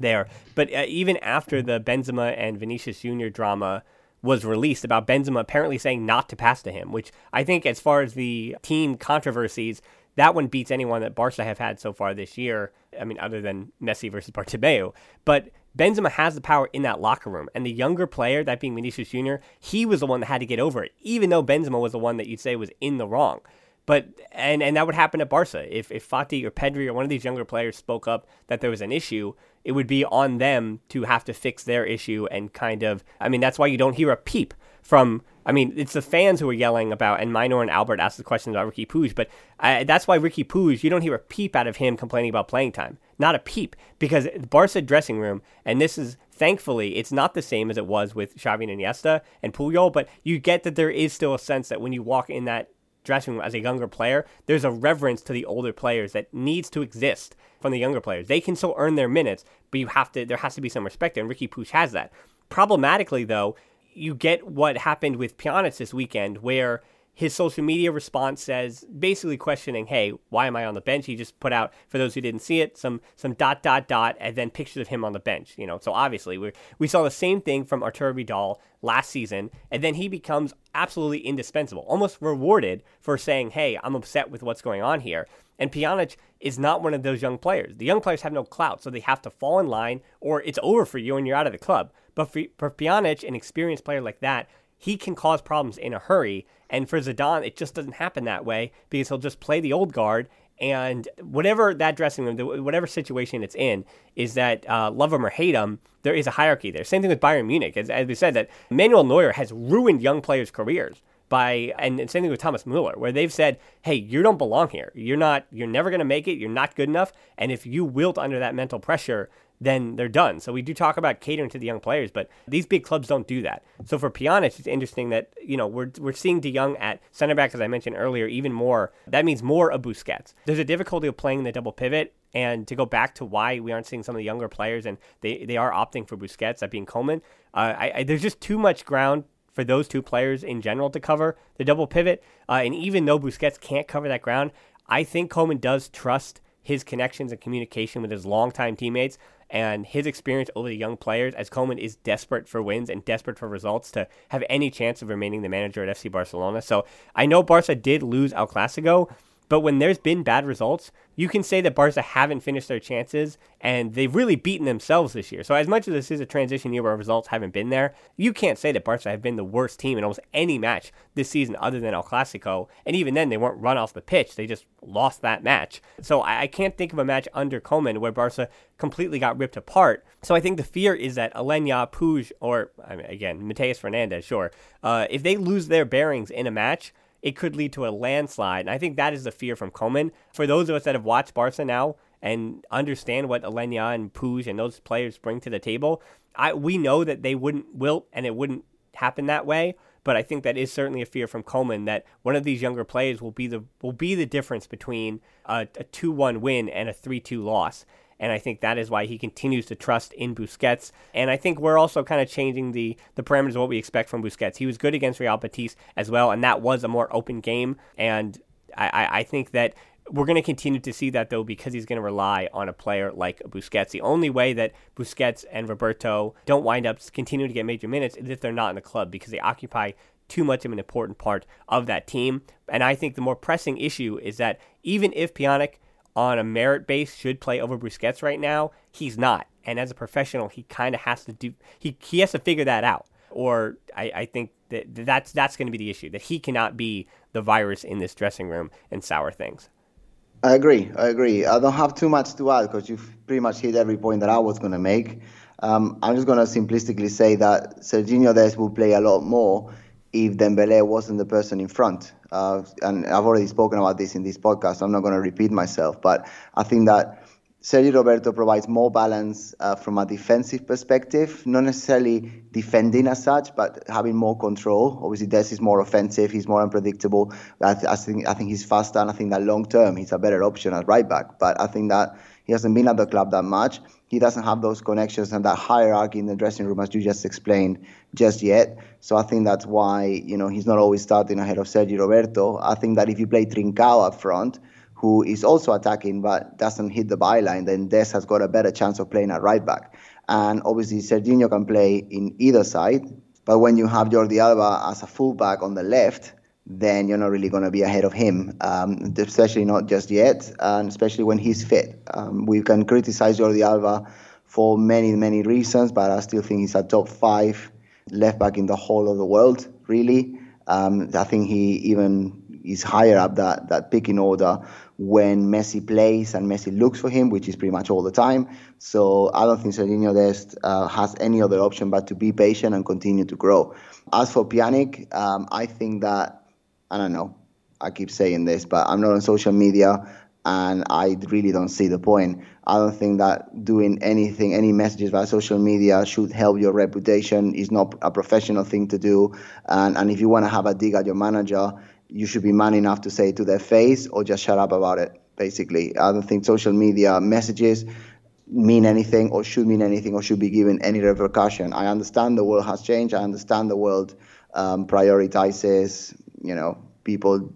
there. But uh, even after the Benzema and Vinicius Junior drama was released about Benzema apparently saying not to pass to him, which I think as far as the team controversies, that one beats anyone that Barca have had so far this year, I mean, other than Messi versus Bartomeu. But Benzema has the power in that locker room. And the younger player, that being Vinicius Junior, he was the one that had to get over it, even though Benzema was the one that you'd say was in the wrong. But and, and that would happen at Barca. If, if Fati or Pedri or one of these younger players spoke up that there was an issue, it would be on them to have to fix their issue and kind of, I mean, that's why you don't hear a peep from, I mean, it's the fans who are yelling about, and Minor and Albert asked the question about Ricky Puig, but I, that's why Ricky Puig, you don't hear a peep out of him complaining about playing time. Not a peep, because Barca dressing room, and this is, thankfully, it's not the same as it was with Xavi and Iniesta and Puyol, but you get that there is still a sense that when you walk in that dressing room as a younger player, there's a reverence to the older players that needs to exist from the younger players. They can still earn their minutes, but you have to. There has to be some respect there, and Ricky Puig has that. Problematically, though, you get what happened with Pjanic this weekend, where his social media response says, basically questioning, hey, why am I on the bench? He just put out, for those who didn't see it, some some dot, dot, dot, and then pictures of him on the bench. You know, so obviously, we we saw the same thing from Arturo Vidal last season, and then he becomes absolutely indispensable, almost rewarded for saying, hey, I'm upset with what's going on here. And Pjanic is not one of those young players. The young players have no clout, so they have to fall in line, or it's over for you and you're out of the club. But for, for Pjanic, an experienced player like that, he can cause problems in a hurry. And for Zidane, it just doesn't happen that way, because he'll just play the old guard. And whatever that dressing room, whatever situation it's in, is that uh, love him or hate him, there is a hierarchy there. Same thing with Bayern Munich. As, as we said, that Manuel Neuer has ruined young players' careers. By, and, and same thing with Thomas Müller, where they've said, hey, you don't belong here. You're not, you're never going to make it. You're not good enough. And if you wilt under that mental pressure, then they're done. So we do talk about catering to the young players, but these big clubs don't do that. So for Pjanic, it's interesting that, you know, we're we're seeing De Jong at center back, as I mentioned earlier, even more. That means more of Busquets. There's a difficulty of playing the double pivot And to go back to why we aren't seeing some of the younger players, and they, they are opting for Busquets, that being Koeman, uh, I, I, there's just too much ground for those two players in general to cover the double pivot. Uh, and even though Busquets can't cover that ground, I think Koeman does trust his connections and communication with his longtime teammates and his experience over the young players, as Koeman is desperate for wins and desperate for results to have any chance of remaining the manager at F C Barcelona. So I know Barca did lose El Clasico, but when there's been bad results, you can say that Barca haven't finished their chances, and they've really beaten themselves this year. So as much as this is a transition year where results haven't been there, you can't say that Barca have been the worst team in almost any match this season other than El Clasico. And even then, they weren't run off the pitch. They just lost that match. So I can't think of a match under Koeman where Barca completely got ripped apart. So I think the fear is that Alenya, Puig, or, I mean, again, Mateus Fernandez, sure, uh, if they lose their bearings in a match, it could lead to a landslide. And I think that is the fear from Koeman. For those of us that have watched Barca now and understand what Alenya and Puig and those players bring to the table, I, we know that they wouldn't wilt and it wouldn't happen that way. But I think that is certainly a fear from Koeman, that one of these younger players will be the will be the difference between a, a two one win and a three two loss. And I think that is why he continues to trust in Busquets. And I think we're also kind of changing the, the parameters of what we expect from Busquets. He was good against Real Betis as well, and that was a more open game. And I, I think that we're going to continue to see that, though, because he's going to rely on a player like Busquets. The only way that Busquets and Roberto don't wind up continuing to get major minutes is if they're not in the club, because they occupy too much of an important part of that team. And I think the more pressing issue is that even if Pjanic, on a merit base, should play over Busquets right now, he's not. And as a professional, he kind of has to do, he he has to figure that out. Or I, I think that that's, that's going to be the issue, that he cannot be the virus in this dressing room and sour things. I agree. I agree. I don't have too much to add because you've pretty much hit every point that I was going to make. Um, I'm just going to simplistically say that Serginho Dest will play a lot more if Dembélé wasn't the person in front. Uh, and I've already spoken about this in this podcast, so I'm not going to repeat myself, but I think that Sergio Roberto provides more balance uh, from a defensive perspective, not necessarily defending as such, but having more control. Obviously, Dest is more offensive, he's more unpredictable. I, th- I, think, I think he's faster, and I think that long-term, he's a better option at right-back, but I think that he hasn't been at the club that much. He doesn't have those connections and that hierarchy in the dressing room, as you just explained, just yet. So I think that's why, you know, he's not always starting ahead of Sergio Roberto. I think that if you play Trincao up front, who is also attacking but doesn't hit the byline, then Dest has got a better chance of playing at right back. And obviously, Serginho can play in either side. But when you have Jordi Alba as a fullback on the left, then you're not really going to be ahead of him, um, especially not just yet, and especially when he's fit. Um, we can criticize Jordi Alba for many, many reasons, but I still think he's a top five left-back in the whole of the world, really. Um, I think he even is higher up that, that picking order when Messi plays and Messi looks for him, which is pretty much all the time. So I don't think Serginho Dest uh, has any other option but to be patient and continue to grow. As for Pjanic, um, I think that I don't know, I keep saying this, but I'm not on social media and I really don't see the point. I don't think that doing anything, any messages via social media should help your reputation. It's not a professional thing to do. And, and if you want to have a dig at your manager, you should be man enough to say it to their face or just shut up about it, basically. I don't think social media messages mean anything or should mean anything or should be given any repercussion. I understand the world has changed. I understand the world um, prioritizes, you know, people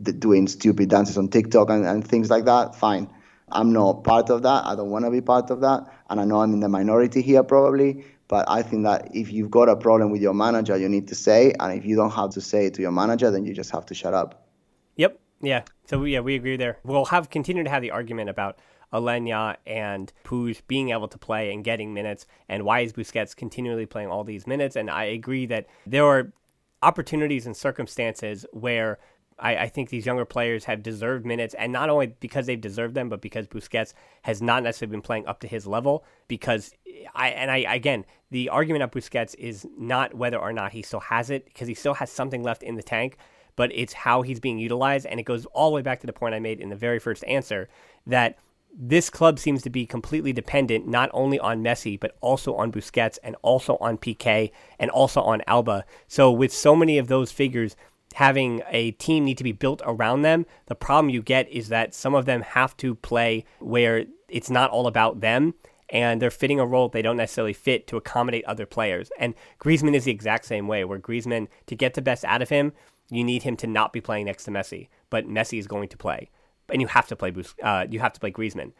doing stupid dances on TikTok and, and things like that, fine. I'm not part of that. I don't want to be part of that. And I know I'm in the minority here probably, but I think that if you've got a problem with your manager, you need to say, and if you don't have to say it to your manager, then you just have to shut up. Yep. Yeah. So, yeah, we agree there. We'll have continue to have the argument about Alenya and Puig being able to play and getting minutes, and why is Busquets continually playing all these minutes? And I agree that there are opportunities and circumstances where I, I think these younger players have deserved minutes, and not only because they've deserved them, but because Busquets has not necessarily been playing up to his level. Because I and I again, the argument of Busquets is not whether or not he still has it, because he still has something left in the tank, but it's how he's being utilized. And it goes all the way back to the point I made in the very first answer, that this club seems to be completely dependent not only on Messi, but also on Busquets and also on Piqué and also on Alba. So with so many of those figures having a team need to be built around them, the problem you get is that some of them have to play where it's not all about them, and they're fitting a role they don't necessarily fit to accommodate other players. And Griezmann is the exact same way, where Griezmann, to get the best out of him, you need him to not be playing next to Messi, but Messi is going to play, and you have to play Bus- uh, you have to play Griezmann.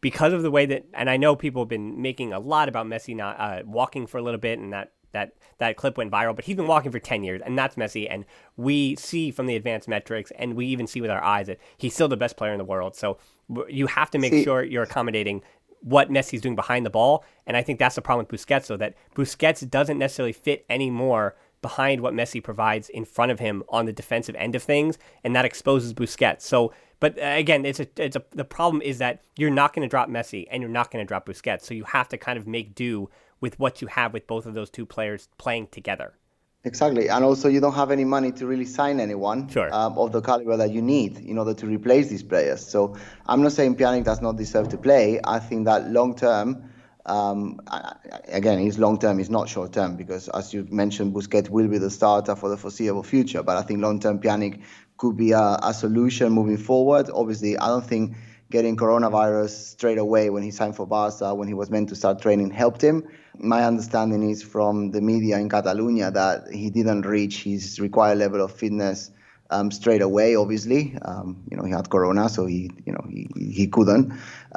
Because of the way that, and I know people have been making a lot about Messi not uh, walking for a little bit, and that, that that clip went viral, but he's been walking for ten years, and that's Messi, and we see from the advanced metrics, and we even see with our eyes that he's still the best player in the world. So you have to make see, sure you're accommodating what Messi's doing behind the ball, and I think that's the problem with Busquets, though, that Busquets doesn't necessarily fit anymore behind what Messi provides in front of him on the defensive end of things, and that exposes Busquets. So, but again, it's a, it's a, the problem is that you're not going to drop Messi and you're not going to drop Busquets, so you have to kind of make do with what you have with both of those two players playing together. Exactly, and also you don't have any money to really sign anyone sure. um, of the caliber that you need in order to replace these players. So I'm not saying Pjanic does not deserve to play. I think that long term. Um, again, his long term is not short term because, as you mentioned, Busquets will be the starter for the foreseeable future. But I think long term Pjanic could be a, a solution moving forward. Obviously, I don't think getting coronavirus straight away when he signed for Barca, when he was meant to start training, helped him. My understanding is from the media in Catalonia that he didn't reach his required level of fitness Um, straight away, obviously, um, you know, he had corona, so he, you know, he he couldn't.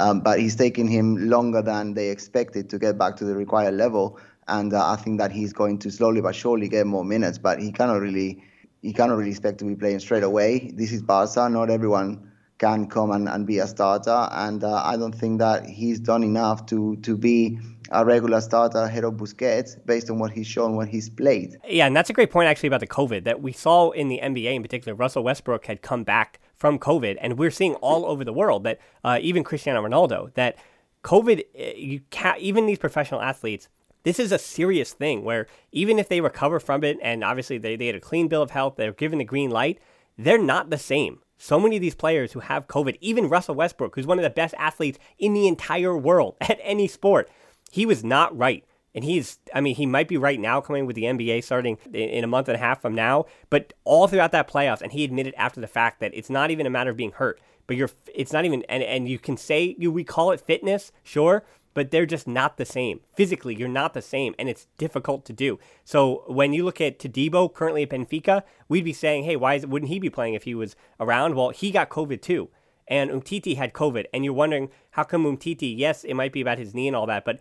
Um, but he's taken him longer than they expected to get back to the required level, and uh, I think that he's going to slowly but surely get more minutes. But he cannot really, he cannot really expect to be playing straight away. This is Barca. Not everyone can come and, and be a starter, and uh, I don't think that he's done enough to to be a regular starter ahead of Busquets based on what he's shown when he's played. Yeah, and that's a great point actually about the COVID that we saw in the N B A in particular. Russell Westbrook had come back from COVID, and we're seeing all over the world that uh, even Cristiano Ronaldo, that COVID, you can't, even these professional athletes, this is a serious thing where even if they recover from it, and obviously they, they had a clean bill of health, they're given the green light, they're not the same. So many of these players who have COVID, even Russell Westbrook, who's one of the best athletes in the entire world at any sport, he was not right. And he's, I mean, he might be right now coming with the N B A starting in a month and a half from now, but all throughout that playoffs, and he admitted after the fact that it's not even a matter of being hurt, but you're, it's not even, and, and you can say, you we call it fitness, sure, but they're just not the same. Physically, you're not the same, and it's difficult to do. So when you look at Tadebo, currently at Benfica, we'd be saying, hey, why is, wouldn't he be playing if he was around? Well, he got COVID too. And Umtiti had COVID, and you're wondering, how come Umtiti, yes, it might be about his knee and all that, but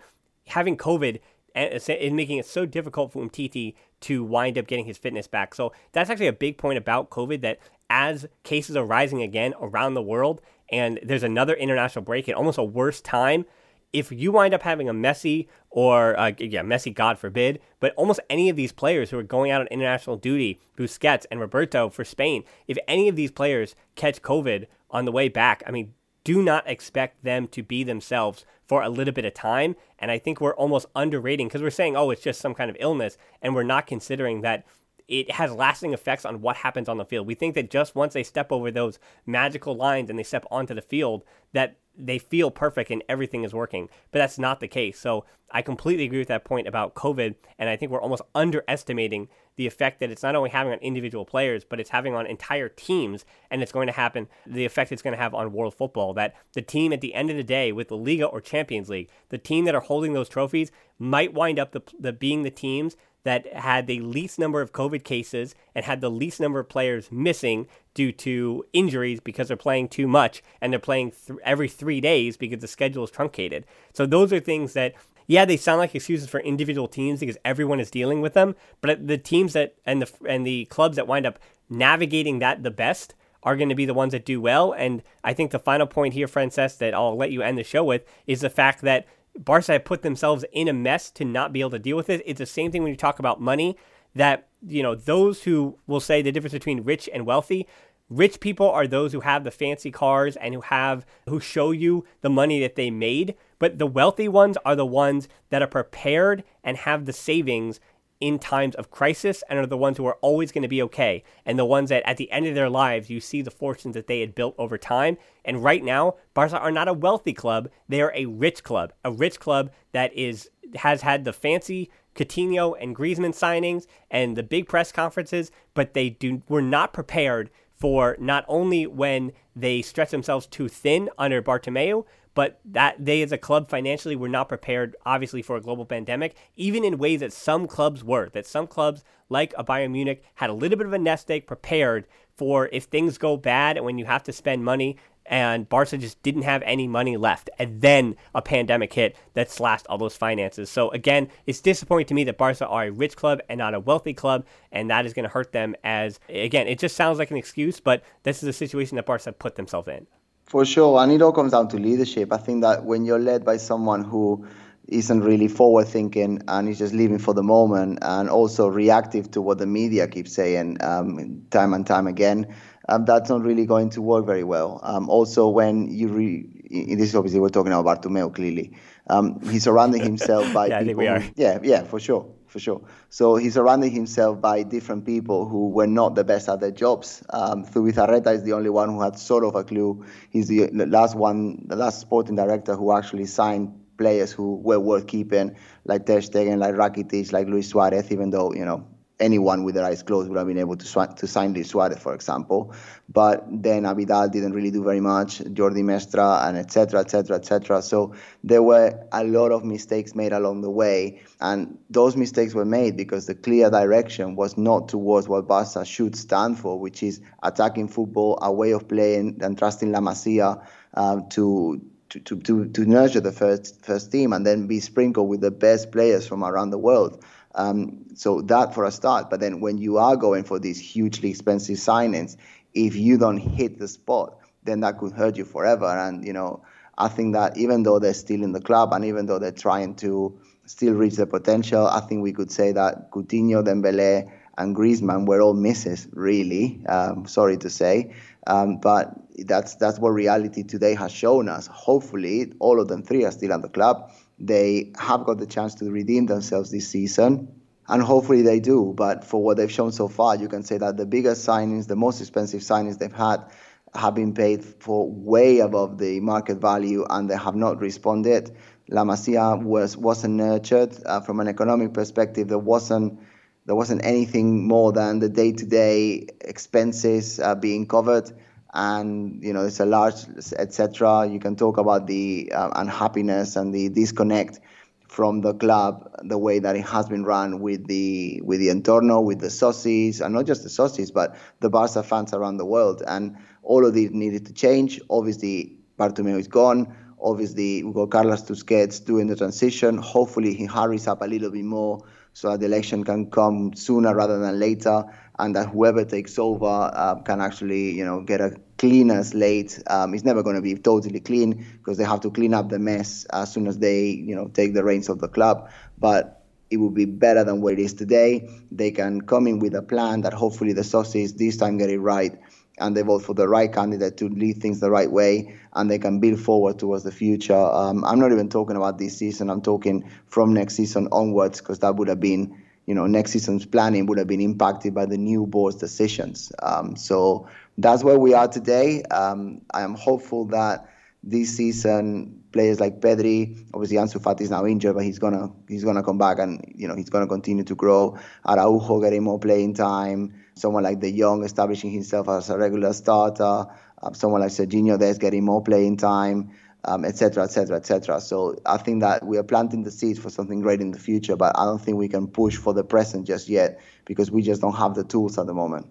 having COVID is making it so difficult for Umtiti to wind up getting his fitness back. So that's actually a big point about COVID, that as cases are rising again around the world and there's another international break at almost a worse time, if you wind up having a Messi or, uh, yeah, Messi, God forbid, but almost any of these players who are going out on international duty, Busquets and Roberto for Spain, if any of these players catch COVID on the way back, I mean, do not expect them to be themselves for a little bit of time. And I think we're almost underrating because we're saying, oh, it's just some kind of illness. And we're not considering that it has lasting effects on what happens on the field. We think that just once they step over those magical lines and they step onto the field, that they feel perfect and everything is working. But that's not the case. So I completely agree with that point about COVID. And I think we're almost underestimating the effect that it's not only having on individual players, but it's having on entire teams. And it's going to happen, the effect it's going to have on world football, that the team at the end of the day with the Liga or Champions League, the team that are holding those trophies might wind up the, the being the teams that had the least number of COVID cases and had the least number of players missing due to injuries because they're playing too much and they're playing th- every three days because the schedule is truncated. So those are things that, yeah, they sound like excuses for individual teams because everyone is dealing with them, but the teams that and the and the clubs that wind up navigating that the best are going to be the ones that do well. And I think the final point here, Francesc, that I'll let you end the show with is the fact that Barca have put themselves in a mess to not be able to deal with it. It's the same thing when you talk about money, that, you know, those who will say the difference between rich and wealthy, rich people are those who have the fancy cars and who have who show you the money that they made. But the wealthy ones are the ones that are prepared and have the savings in times of crisis and are the ones who are always going to be okay. And the ones that at the end of their lives, you see the fortunes that they had built over time. And right now, Barca are not a wealthy club. They are a rich club, a rich club that is has had the fancy Coutinho and Griezmann signings and the big press conferences, but they do were not prepared for not only when they stretched themselves too thin under Bartomeu, but that they as a club financially were not prepared, obviously, for a global pandemic, even in ways that some clubs were, that some clubs like a Bayern Munich had a little bit of a nest egg prepared for if things go bad and when you have to spend money, and Barca just didn't have any money left. And then a pandemic hit that slashed all those finances. So again, it's disappointing to me that Barca are a rich club and not a wealthy club, and that is going to hurt them as, again, it just sounds like an excuse, but this is a situation that Barca put themselves in. For sure, and it all comes down to leadership. I think that when you're led by someone who isn't really forward-thinking and is just living for the moment and also reactive to what the media keeps saying um, time and time again, Um, that's not really going to work very well. Um, also, when you re- this is obviously we're talking about Bartomeu clearly. Um, he's surrounding himself by yeah, people. I think we are. Yeah, yeah, for sure, for sure. So he's surrounding himself by different people who were not the best at their jobs. Um, Zubizarreta is the only one who had sort of a clue. He's the last one, the last sporting director who actually signed players who were worth keeping, like Ter Stegen, like Rakitic, like Luis Suarez, even though, you know, anyone with their eyes closed would have been able to sw- to sign Luis Suarez, for example. But then Abidal didn't really do very much, Jordi Mestra, and et cetera, et cetera, et cetera. So there were a lot of mistakes made along the way. And those mistakes were made because the clear direction was not towards what Barca should stand for, which is attacking football, a way of playing, and trusting La Masia uh, to... To, to, to nurture the first first team and then be sprinkled with the best players from around the world. Um, so that for a start. But then when you are going for these hugely expensive signings, if you don't hit the spot, then that could hurt you forever. And, you know, I think that even though they're still in the club and even though they're trying to still reach their potential, I think we could say that Coutinho, Dembélé, and Griezmann were all misses, really, um, sorry to say. Um, but that's that's what reality today has shown us. Hopefully, all of them three are still at the club. They have got the chance to redeem themselves this season, and hopefully they do. But for what they've shown so far, you can say that the biggest signings, the most expensive signings they've had, have been paid for way above the market value, and they have not responded. La Masia was, wasn't nurtured. Uh, from an economic perspective, there wasn't There wasn't anything more than the day-to-day expenses uh, being covered. And, you know, it's a large, et cetera. You can talk about the uh, unhappiness and the disconnect from the club, the way that it has been run with the with the entorno, with the socios, and not just the socios, but the Barca fans around the world. And all of these needed to change. Obviously, Bartomeu is gone. Obviously, we've got Carles Busquets doing the transition. Hopefully, he hurries up a little bit more so that the election can come sooner rather than later, and that whoever takes over uh, can actually, you know, get a cleaner slate. Um, it's never going to be totally clean because they have to clean up the mess as soon as they, you know, take the reins of the club. But it will be better than what it is today. They can come in with a plan that hopefully the socios this time get it right, and they vote for the right candidate to lead things the right way, and they can build forward towards the future. Um, I'm not even talking about this season. I'm talking from next season onwards, because that would have been, you know, next season's planning would have been impacted by the new board's decisions. Um, so that's where we are today. Um, I am hopeful that this season, players like Pedri, obviously Ansu Fati is now injured, but he's gonna he's gonna come back, and you know he's gonna continue to grow. Araujo getting more playing time. Someone like De Jong establishing himself as a regular starter. Um, someone like Sergio Dest getting more playing time, um, et cetera, et cetera, et cetera. So I think that we are planting the seeds for something great in the future, but I don't think we can push for the present just yet because we just don't have the tools at the moment.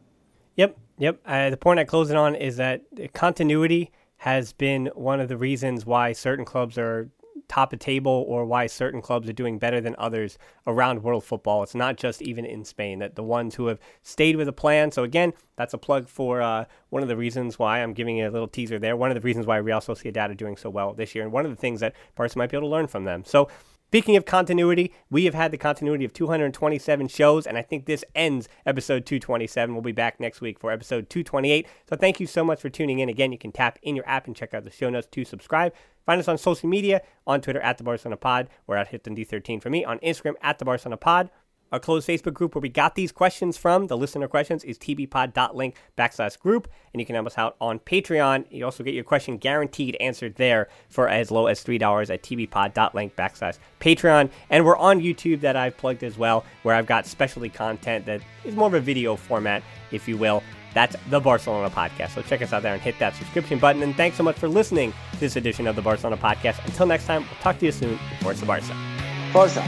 Yep, yep. Uh, the point I close it on is that continuity has been one of the reasons why certain clubs are top of table or why certain clubs are doing better than others around world football. It's not just even in Spain, that the ones who have stayed with a plan. So again, that's a plug for uh, one of the reasons why I'm giving you a little teaser there. One of the reasons why Real Sociedad are doing so well this year, and one of the things that Barca might be able to learn from them. So speaking of continuity, we have had the continuity of two hundred twenty-seven shows, and I think this ends episode two twenty-seven. We'll be back next week for episode two twenty-eight. So thank you so much for tuning in. Again, you can tap in your app and check out the show notes to subscribe. Find us on social media, on Twitter, at the Barcelona Pod, or at Hit Them D thirteen for me, on Instagram, at the Barcelona Pod. Our closed Facebook group where we got these questions from, the listener questions, is tbpod.link backslash group. And you can help us out on Patreon. You also get your question guaranteed answered there for as low as three dollars at tbpod.link backslash Patreon. And we're on YouTube that I've plugged as well, where I've got specialty content that is more of a video format, if you will. That's the Barcelona Podcast. So check us out there and hit that subscription button. And thanks so much for listening to this edition of the Barcelona Podcast. Until next time, we'll talk to you soon. Forza Barca. Forza.